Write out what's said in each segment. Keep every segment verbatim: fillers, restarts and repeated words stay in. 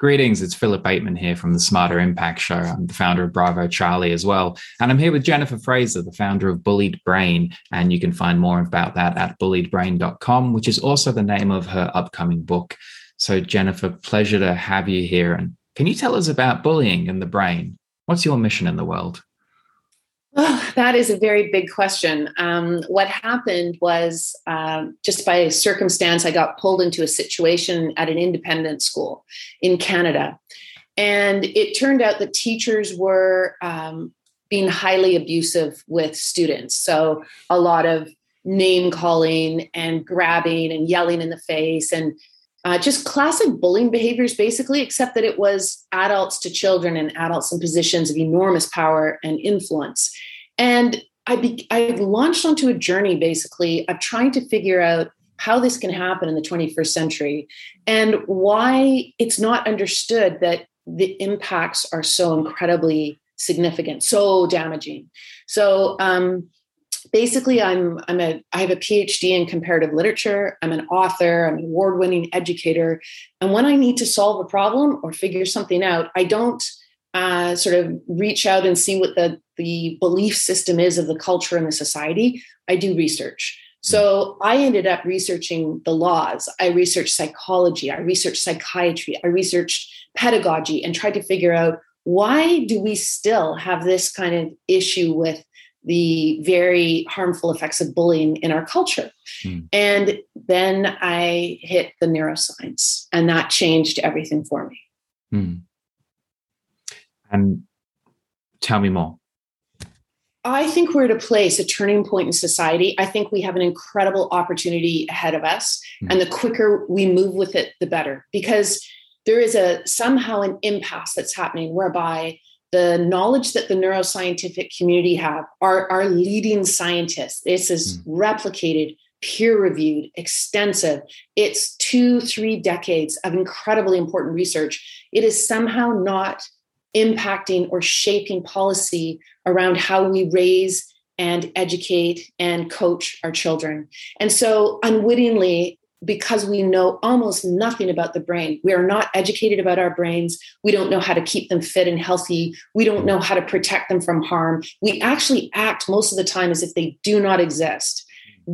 Greetings, it's Philip Bateman here from the Smarter Impact Show. I'm the founder of Bravo Charlie as well. And I'm here with Jennifer Fraser, the founder of Bullied Brain. And you can find more about that at bullied brain dot com, which is also the name of her upcoming book. So Jennifer, pleasure to have you here. And can you tell us about bullying and the brain? What's your mission in the world? Oh, that is a very big question. Um, what happened was uh, just by circumstance, I got pulled into a situation at an independent school in Canada. And it turned out that teachers were um, being highly abusive with students. So a lot of name calling and grabbing and yelling in the face and uh, just classic bullying behaviors, basically, except that it was adults to children and adults in positions of enormous power and influence. And I, be, I launched onto a journey, basically, of trying to figure out how this can happen in the twenty-first century and why it's not understood that the impacts are so incredibly significant, so damaging. So um, basically, I'm I'm a I have a P H D in comparative literature. I'm an author. I'm an award-winning educator. And when I need to solve a problem or figure something out, I don't Uh, sort of reach out and see what the, the belief system is of the culture and the society. I do research. So I ended up researching the laws. I researched psychology. I researched psychiatry. I researched pedagogy and tried to figure out, why do we still have this kind of issue with the very harmful effects of bullying in our culture? Mm. And then I hit the neuroscience, and that changed everything for me. Mm. And tell me more. I think we're at a place, a turning point in society. I think we have an incredible opportunity ahead of us. Mm. And the quicker we move with it, the better. Because there is a somehow an impasse that's happening whereby the knowledge that the neuroscientific community have, our, our leading scientists, this is mm. replicated, peer-reviewed, extensive. It's two, three decades of incredibly important research. It is somehow not impacting or shaping policy around how we raise and educate and coach our children. And so unwittingly, because we know almost nothing about the brain, we are not educated about our brains. We don't know how to keep them fit and healthy. We don't know how to protect them from harm. We actually act most of the time as if they do not exist.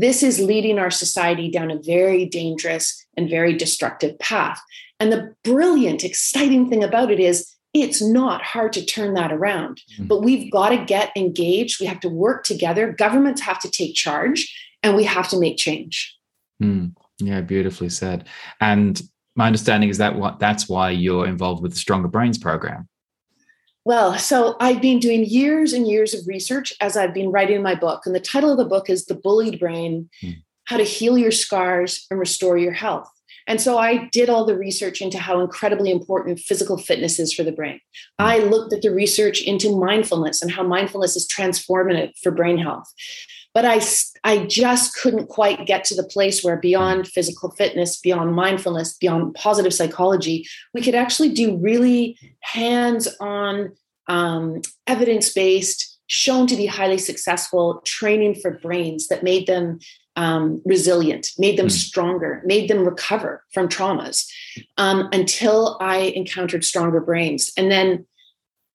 This is leading our society down a very dangerous and very destructive path. And the brilliant, exciting thing about it is, it's not hard to turn that around, but we've got to get engaged. We have to work together. Governments have to take charge, and we have to make change. Mm, yeah, beautifully said. And my understanding is that what, that's why you're involved with the Stronger Brains program. Well, so I've been doing years and years of research as I've been writing my book. And the title of the book is The Bullied Brain, mm. How to Heal Your Scars and Restore Your Health. And so I did all the research into how incredibly important physical fitness is for the brain. I looked at the research into mindfulness and how mindfulness is transformative for brain health. But I, I just couldn't quite get to the place where beyond physical fitness, beyond mindfulness, beyond positive psychology, we could actually do really hands-on, um, evidence-based, shown to be highly successful training for brains that made them Um, resilient, made them stronger, made them recover from traumas, um, until I encountered Stronger Brains. And then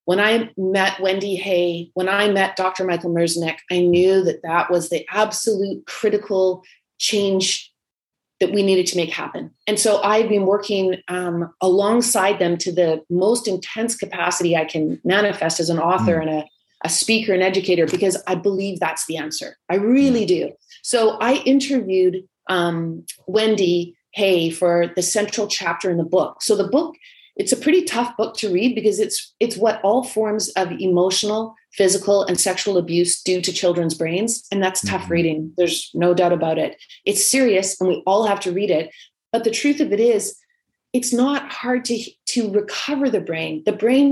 when I met Wendy Hay, when I met Doctor Michael Merzenich, I knew that that was the absolute critical change that we needed to make happen. And so I've been working um, alongside them to the most intense capacity I can manifest as an author mm. and a a speaker and educator, because I believe that's the answer. I really do. So I interviewed um, Wendy Hay for the central chapter in the book. So the book, it's a pretty tough book to read because it's it's what all forms of emotional, physical, and sexual abuse do to children's brains. And that's mm-hmm. tough reading. There's no doubt about it. It's serious and we all have to read it. But the truth of it is, it's not hard to, to recover the brain. The brain,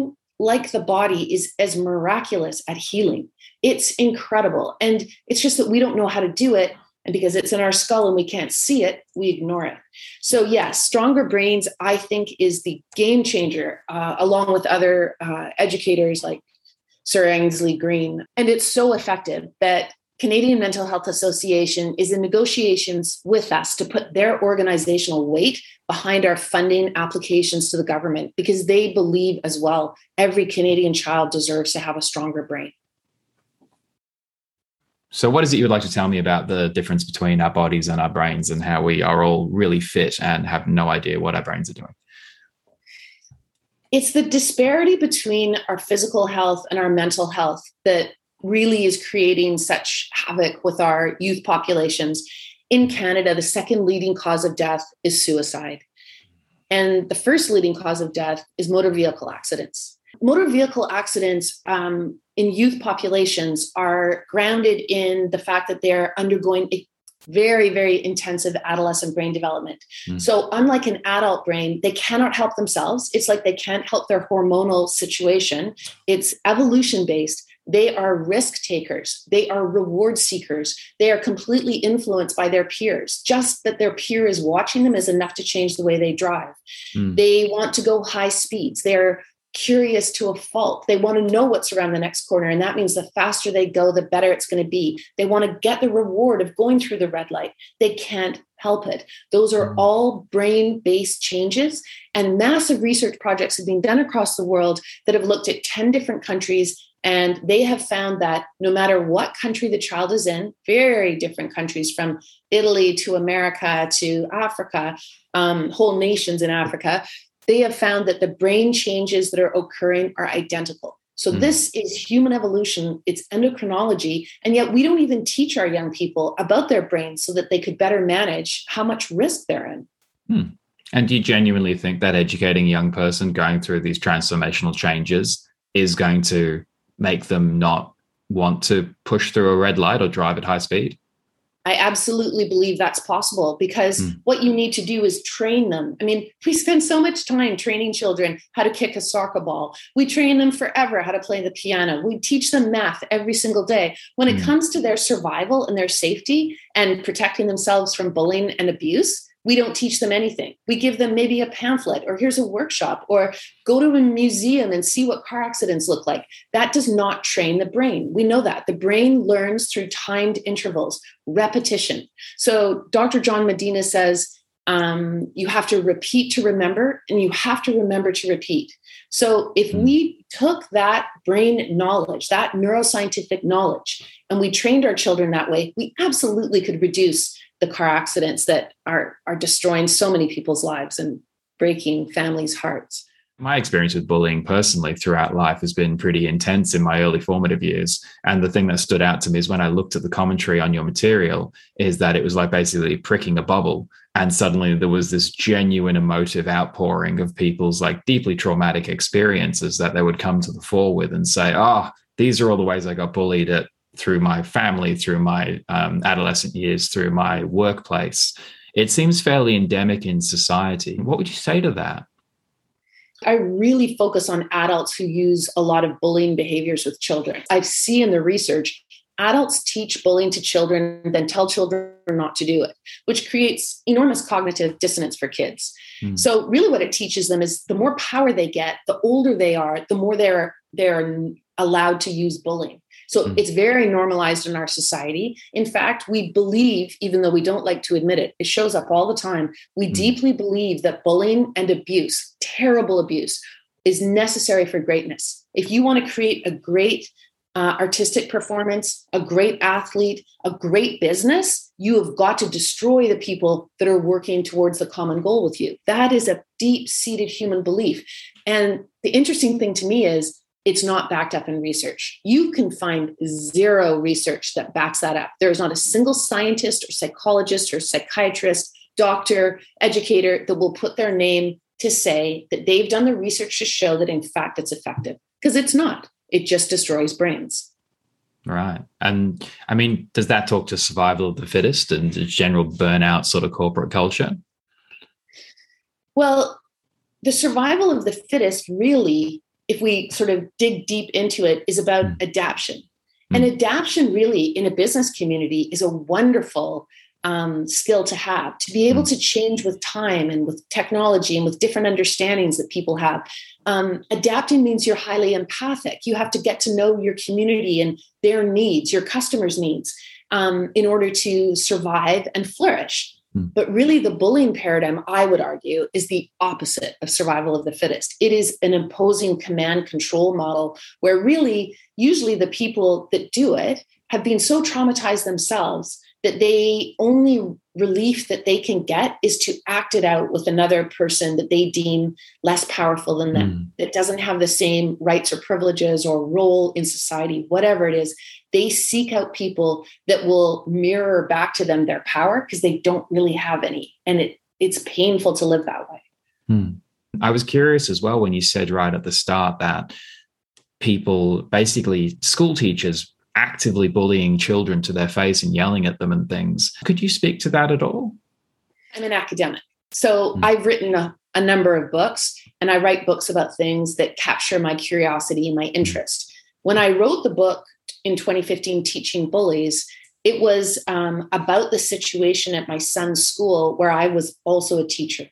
like the body, is as miraculous at healing. It's incredible. And it's just that we don't know how to do it. And because it's in our skull and we can't see it, we ignore it. So yes, Stronger Brains, I think, is the game changer, uh, along with other uh, educators like Sir Ainsley Green. And it's so effective that Canadian Mental Health Association is in negotiations with us to put their organizational weight behind our funding applications to the government, because they believe as well every Canadian child deserves to have a stronger brain. So what is it you would like to tell me about the difference between our bodies and our brains, and how we are all really fit and have no idea what our brains are doing? It's the disparity between our physical health and our mental health that really is creating such havoc with our youth populations. In Canada, the second leading cause of death is suicide. And the first leading cause of death is motor vehicle accidents. Motor vehicle accidents um, in youth populations are grounded in the fact that they're undergoing a very, very intensive adolescent brain development. Mm. So unlike an adult brain, they cannot help themselves. It's like they can't help their hormonal situation. It's evolution-based. They are risk takers. They are reward seekers. They are completely influenced by their peers. Just that their peer is watching them is enough to change the way they drive. Mm. They want to go high speeds. They're curious to a fault. They want to know what's around the next corner. And that means the faster they go, the better it's going to be. They want to get the reward of going through the red light. They can't help it. Those are all brain-based changes. And massive research projects have been done across the world that have looked at ten different countries. And they have found that no matter what country the child is in, very different countries from Italy to America to Africa, um, whole nations in Africa, they have found that the brain changes that are occurring are identical. So mm. this is human evolution, it's endocrinology, and yet we don't even teach our young people about their brains so that they could better manage how much risk they're in. Mm. And do you genuinely think that educating a young person going through these transformational changes is going to make them not want to push through a red light or drive at high speed? I absolutely believe that's possible, because mm. what you need to do is train them. I mean, we spend so much time training children how to kick a soccer ball. We train them forever how to play the piano. We teach them math every single day. When mm. it comes to their survival and their safety and protecting themselves from bullying and abuse, we don't teach them anything. We give them maybe a pamphlet, or here's a workshop, or go to a museum and see what car accidents look like. That does not train the brain. We know that. The brain learns through timed intervals, repetition. So Doctor John Medina says, um, you have to repeat to remember, and you have to remember to repeat. So if we took that brain knowledge, that neuroscientific knowledge, and we trained our children that way, we absolutely could reduce the car accidents that are are destroying so many people's lives and breaking families' hearts. My experience with bullying personally throughout life has been pretty intense in my early formative years. And the thing that stood out to me is when I looked at the commentary on your material is that it was like basically pricking a bubble. And suddenly there was this genuine emotive outpouring of people's like deeply traumatic experiences that they would come to the fore with and say, oh, these are all the ways I got bullied at through my family, through my um, adolescent years, through my workplace. It seems fairly endemic in society. What would you say to that? I really focus on adults who use a lot of bullying behaviors with children. I see in the research, adults teach bullying to children, then tell children not to do it, which creates enormous cognitive dissonance for kids. Mm. So really what it teaches them is the more power they get, the older they are, the more they're they're allowed to use bullying. So it's very normalized in our society. In fact, we believe, even though we don't like to admit it, it shows up all the time. We mm. deeply believe that bullying and abuse, terrible abuse, is necessary for greatness. If you want to create a great uh, artistic performance, a great athlete, a great business, you have got to destroy the people that are working towards the common goal with you. That is a deep-seated human belief. And the interesting thing to me is, it's not backed up in research. You can find zero research that backs that up. There is not a single scientist or psychologist or psychiatrist, doctor, educator that will put their name to say that they've done the research to show that, in fact, it's effective, because it's not. It just destroys brains. Right. And I mean, does that talk to survival of the fittest and the general burnout sort of corporate culture? Well, the survival of the fittest really, if we sort of dig deep into it, is about adaption. And adaption really in a business community is a wonderful um, skill to have, to be able to change with time and with technology and with different understandings that people have. Um, adapting means you're highly empathic. You have to get to know your community and their needs, your customers' needs, um, in order to survive and flourish. But really, the bullying paradigm, I would argue, is the opposite of survival of the fittest. It is an imposing command control model where really, usually the people that do it have been so traumatized themselves that they only relief that they can get is to act it out with another person that they deem less powerful than them, mm. that doesn't have the same rights or privileges or role in society, whatever it is. They seek out people that will mirror back to them their power because they don't really have any. And it it's painful to live that way. Hmm. I was curious as well when you said right at the start that people, basically school teachers, actively bullying children to their face and yelling at them and things. Could you speak to that at all? I'm an academic. So hmm. I've written a, a number of books, and I write books about things that capture my curiosity and my interest. When I wrote the book, in twenty fifteen, Teaching Bullies, it was um, about the situation at my son's school where I was also a teacher.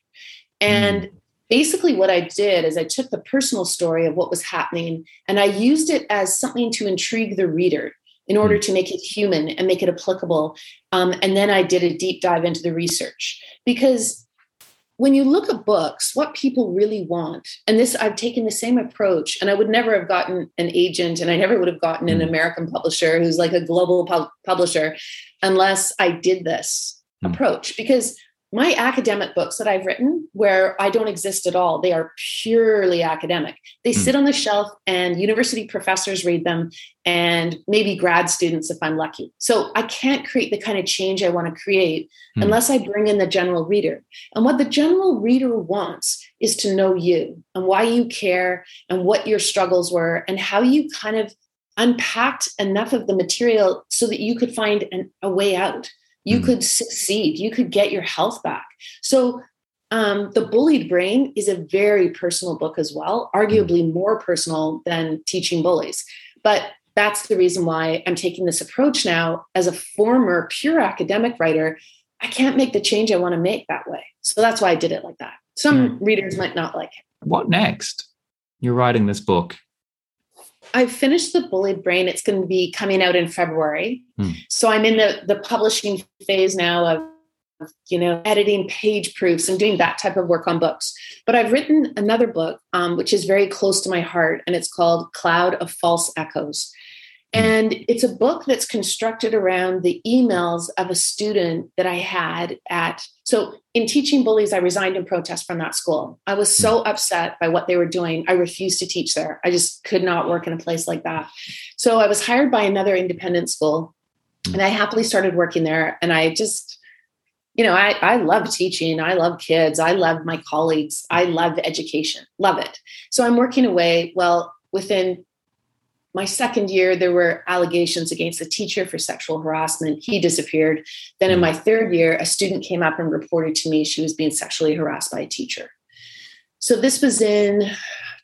And basically what I did is I took the personal story of what was happening and I used it as something to intrigue the reader in order to make it human and make it applicable. Um, and then I did a deep dive into the research, because when you look at books, what people really want, and this, I've taken the same approach, and I would never have gotten an agent, and I never would have gotten an American publisher who's like a global pub- publisher unless I did this mm. approach, because my academic books that I've written, where I don't exist at all, they are purely academic. They mm. sit on the shelf and university professors read them and maybe grad students if I'm lucky. So I can't create the kind of change I want to create mm. unless I bring in the general reader. And what the general reader wants is to know you and why you care and what your struggles were and how you kind of unpacked enough of the material so that you could find an, a way out. You could succeed. You could get your health back. So um, The Bullied Brain is a very personal book as well, arguably more personal than Teaching Bullies. But that's the reason why I'm taking this approach now. As a former pure academic writer, I can't make the change I want to make that way. So that's why I did it like that. Some mm. readers might not like it. What next? You're writing this book. I've finished The Bullied Brain. It's going to be coming out in February. Mm. So I'm in the, the publishing phase now of, you know, editing page proofs and doing that type of work on books. But I've written another book, um, which is very close to my heart, and it's called Cloud of False Echoes. And it's a book that's constructed around the emails of a student that I had at, so in Teaching Bullies, I resigned in protest from that school. I was so upset by what they were doing. I refused to teach there. I just could not work in a place like that. So I was hired by another independent school, and I happily started working there. And I just, you know, I, I love teaching. I love kids. I love my colleagues. I love education. Love it. So I'm working away. Well, within my second year, there were allegations against a teacher for sexual harassment. He disappeared. Then in my third year, a student came up and reported to me she was being sexually harassed by a teacher. So this was in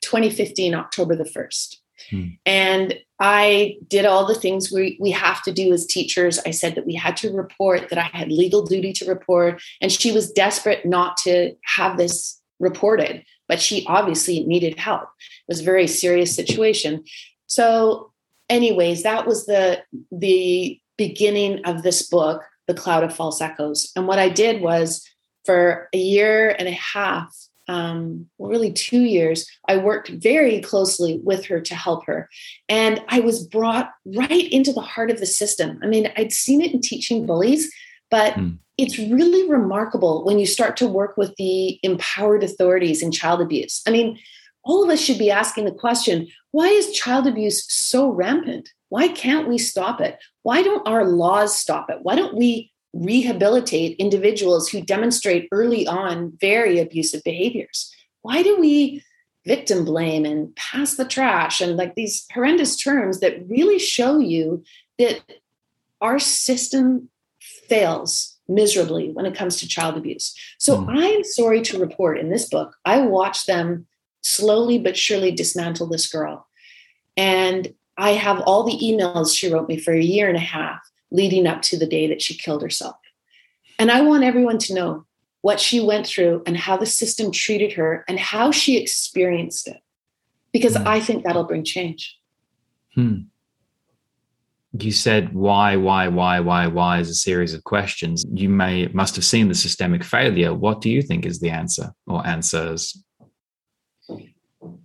twenty fifteen, October the first. Hmm. And I did all the things we, we have to do as teachers. I said that we had to report, that I had legal duty to report. And she was desperate not to have this reported, but she obviously needed help. It was a very serious situation. So anyways, that was the, the beginning of this book, The Cloud of False Echoes. And what I did was for a year and a half, um, really two years, I worked very closely with her to help her. And I was brought right into the heart of the system. I mean, I'd seen it in Teaching Bullies, but mm. it's really remarkable when you start to work with the empowered authorities in child abuse. I mean, all of us should be asking the question, why is child abuse so rampant? Why can't we stop it? Why don't our laws stop it? Why don't we rehabilitate individuals who demonstrate early on very abusive behaviors? Why do we victim blame and pass the trash and like these horrendous terms that really show you that our system fails miserably when it comes to child abuse? So mm. I'm sorry to report in this book, I watched them slowly but surely dismantle this girl. And I have all the emails she wrote me for a year and a half leading up to the day that she killed herself. And I want everyone to know what she went through and how the system treated her and how she experienced it, because mm. I think that'll bring change. Hmm. You said why, why, why, why, why is a series of questions. You may must have seen the systemic failure. What do you think is the answer or answers?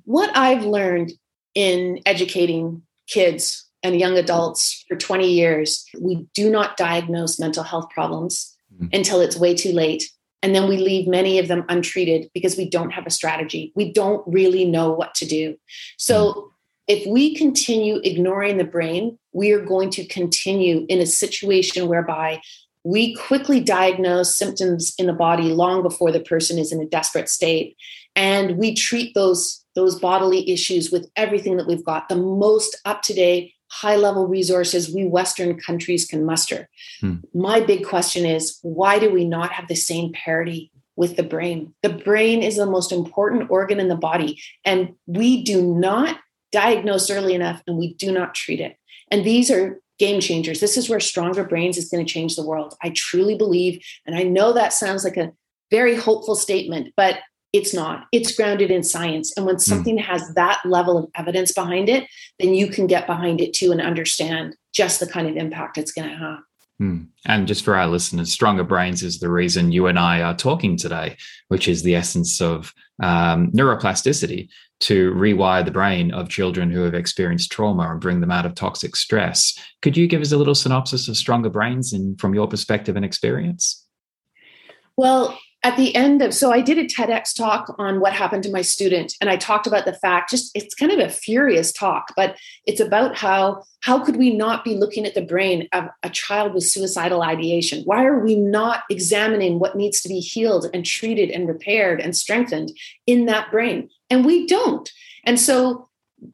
What I've learned in educating kids and young adults for twenty years, we do not diagnose mental health problems mm. until it's way too late. And then we leave many of them untreated because we don't have a strategy. We don't really know what to do. So mm. if we continue ignoring the brain, we are going to continue in a situation whereby we quickly diagnose symptoms in the body long before the person is in a desperate state. And we treat those, those bodily issues with everything that we've got, the most up-to-date, high-level resources we Western countries can muster. Hmm. My big question is, why do we not have the same parity with the brain? The brain is the most important organ in the body, and we do not diagnosed early enough, and we do not treat it. And these are game changers. This is where Stronger Brains is going to change the world. I truly believe, and I know that sounds like a very hopeful statement, but it's not. It's grounded in science. And when something mm. has that level of evidence behind it, then you can get behind it too and understand just the kind of impact it's going to have. Mm. And just for our listeners, Stronger Brains is the reason you and I are talking today, which is the essence of um, neuroplasticity, to rewire the brain of children who have experienced trauma and bring them out of toxic stress. Could you give us a little synopsis of Stronger Brains and from your perspective and experience? Well, at the end of, so I did a TEDx talk on what happened to my student. And I talked about the fact, just, it's kind of a furious talk, but it's about how, how could we not be looking at the brain of a child with suicidal ideation? Why are we not examining what needs to be healed and treated and repaired and strengthened in that brain? And we don't. And so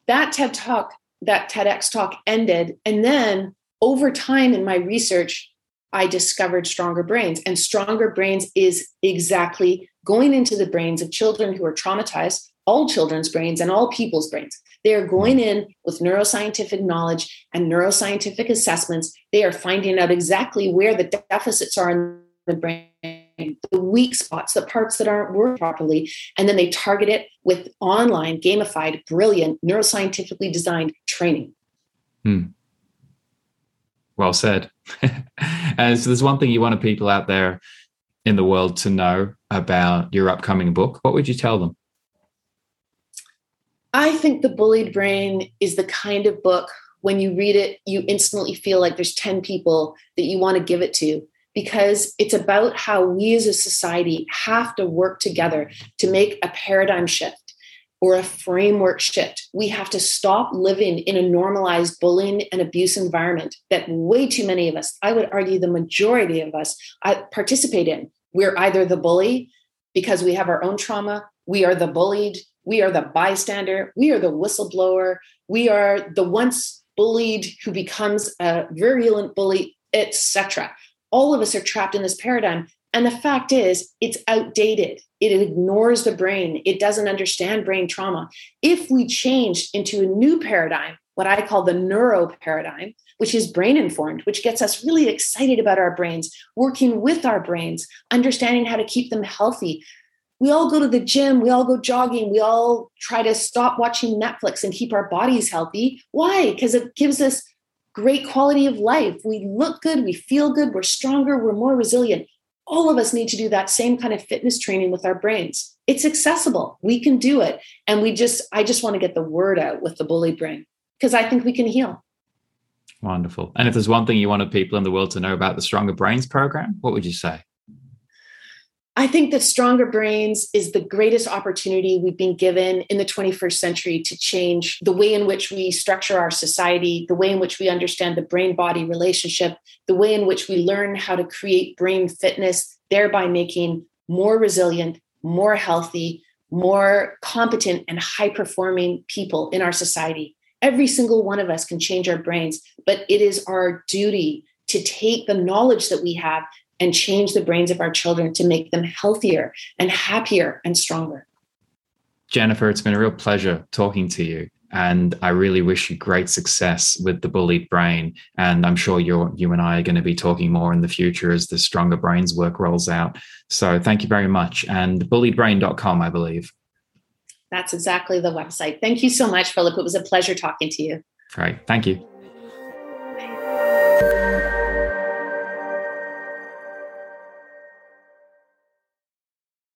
that TED talk, that TEDx talk ended. And then over time in my research, I discovered Stronger Brains, and Stronger Brains is exactly going into the brains of children who are traumatized, all children's brains and all people's brains. They are going in with neuroscientific knowledge and neuroscientific assessments. They are finding out exactly where the deficits are in the brain, the weak spots, the parts that aren't worked properly. And then they target it with online, gamified, brilliant, neuroscientifically designed training. Hmm. Well said. And so there's one thing you wanted people out there in the world to know about your upcoming book. What would you tell them? I think The Bullied Brain is the kind of book, when you read it, you instantly feel like there's ten people that you want to give it to, because it's about how we as a society have to work together to make a paradigm shift. Or a framework shift. We have to stop living in a normalized bullying and abuse environment that way too many of us, I would argue the majority of us, participate in. We're either the bully because we have our own trauma. We are the bullied. We are the bystander. We are the whistleblower. We are the once bullied who becomes a virulent bully, et cetera. All of us are trapped in this paradigm. And the fact is, it's outdated. It ignores the brain. It doesn't understand brain trauma. If we change into a new paradigm, what I call the neuro paradigm, which is brain informed, which gets us really excited about our brains, working with our brains, understanding how to keep them healthy. We all go to the gym. We all go jogging. We all try to stop watching Netflix and keep our bodies healthy. Why? Because it gives us great quality of life. We look good. We feel good. We're stronger. We're more resilient. All of us need to do that same kind of fitness training with our brains. It's accessible. We can do it. And we just, I just want to get the word out with the Bullied Brain, because I think we can heal. Wonderful. And if there's one thing you wanted people in the world to know about the Stronger Brains program, what would you say? I think that Stronger Brains is the greatest opportunity we've been given in the twenty-first century to change the way in which we structure our society, the way in which we understand the brain-body relationship, the way in which we learn how to create brain fitness, thereby making more resilient, more healthy, more competent and high-performing people in our society. Every single one of us can change our brains, but it is our duty to take the knowledge that we have and change the brains of our children to make them healthier and happier and stronger. Jennifer, it's been a real pleasure talking to you. And I really wish you great success with the Bullied Brain. And I'm sure you're, you and I are going to be talking more in the future as the Stronger Brains work rolls out. So thank you very much. And bullied brain dot com, I believe. That's exactly the website. Thank you so much, Philip. It was a pleasure talking to you. Great. Thank you.